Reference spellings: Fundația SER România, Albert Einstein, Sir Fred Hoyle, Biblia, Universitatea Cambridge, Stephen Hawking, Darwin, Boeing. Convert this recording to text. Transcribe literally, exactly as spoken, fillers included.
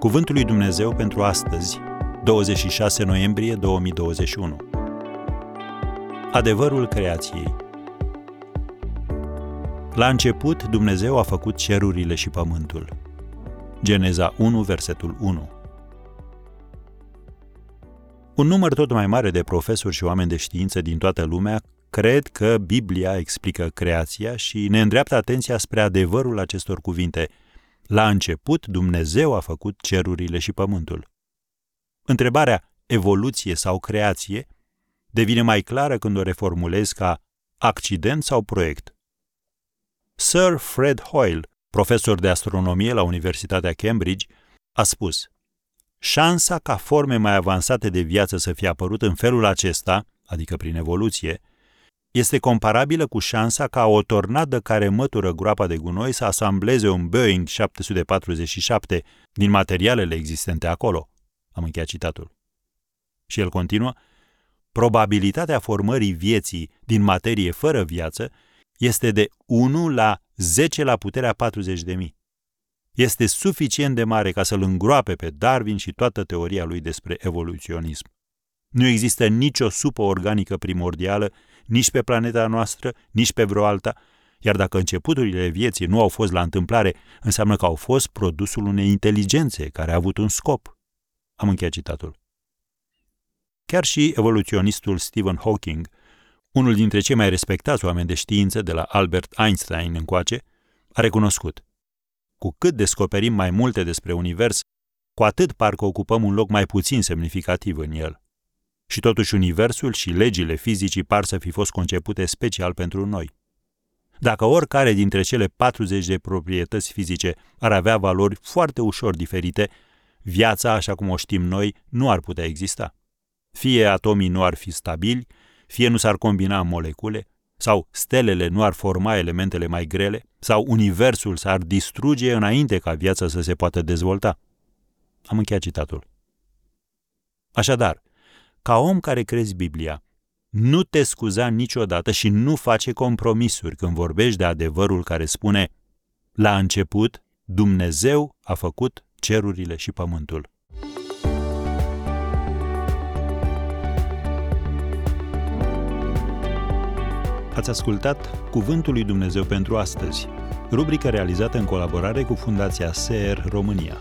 Cuvântul lui Dumnezeu pentru astăzi, douăzeci și șase noiembrie două mii douăzeci și unu. Adevărul creației. La început, Dumnezeu a făcut cerurile și pământul. Geneza unu, versetul unu. Un număr tot mai mare de profesori și oameni de știință din toată lumea cred că Biblia explică creația și ne îndreaptă atenția spre adevărul acestor cuvinte. La început, Dumnezeu a făcut cerurile și pământul. Întrebarea evoluție sau creație devine mai clară când o reformulez ca accident sau proiect. Sir Fred Hoyle, profesor de astronomie la Universitatea Cambridge, a spus: șansa ca forme mai avansate de viață să fie apărut în felul acesta, adică prin evoluție, este comparabilă cu șansa ca o tornadă care mătură groapa de gunoi să asambleze un Boeing șapte sute patruzeci și șapte din materialele existente acolo. Am încheiat citatul. Și el continuă: probabilitatea formării vieții din materie fără viață este de unu la zece la puterea patruzeci de mii. Este suficient de mare ca să-l îngroape pe Darwin și toată teoria lui despre evoluționism. Nu există nicio supă organică primordială, nici pe planeta noastră, nici pe vreo alta, iar dacă începuturile vieții nu au fost la întâmplare, înseamnă că au fost produsul unei inteligențe care a avut un scop. Am încheiat citatul. Chiar și evoluționistul Stephen Hawking, unul dintre cei mai respectați oameni de știință de la Albert Einstein încoace, a recunoscut: cu cât descoperim mai multe despre univers, cu atât parcă ocupăm un loc mai puțin semnificativ în el. Și totuși universul și legile fizicii par să fi fost concepute special pentru noi. Dacă oricare dintre cele patruzeci de proprietăți fizice ar avea valori foarte ușor diferite, viața, așa cum o știm noi, nu ar putea exista. Fie atomii nu ar fi stabili, fie nu s-ar combina în molecule, sau stelele nu ar forma elementele mai grele, sau universul s-ar distruge înainte ca viața să se poată dezvolta. Am încheiat citatul. Așadar, ca om care crezi Biblia, nu te scuza niciodată și nu face compromisuri când vorbești de adevărul care spune: la început, Dumnezeu a făcut cerurile și pământul. Ați ascultat Cuvântul lui Dumnezeu pentru astăzi, rubrica realizată în colaborare cu Fundația S E R România.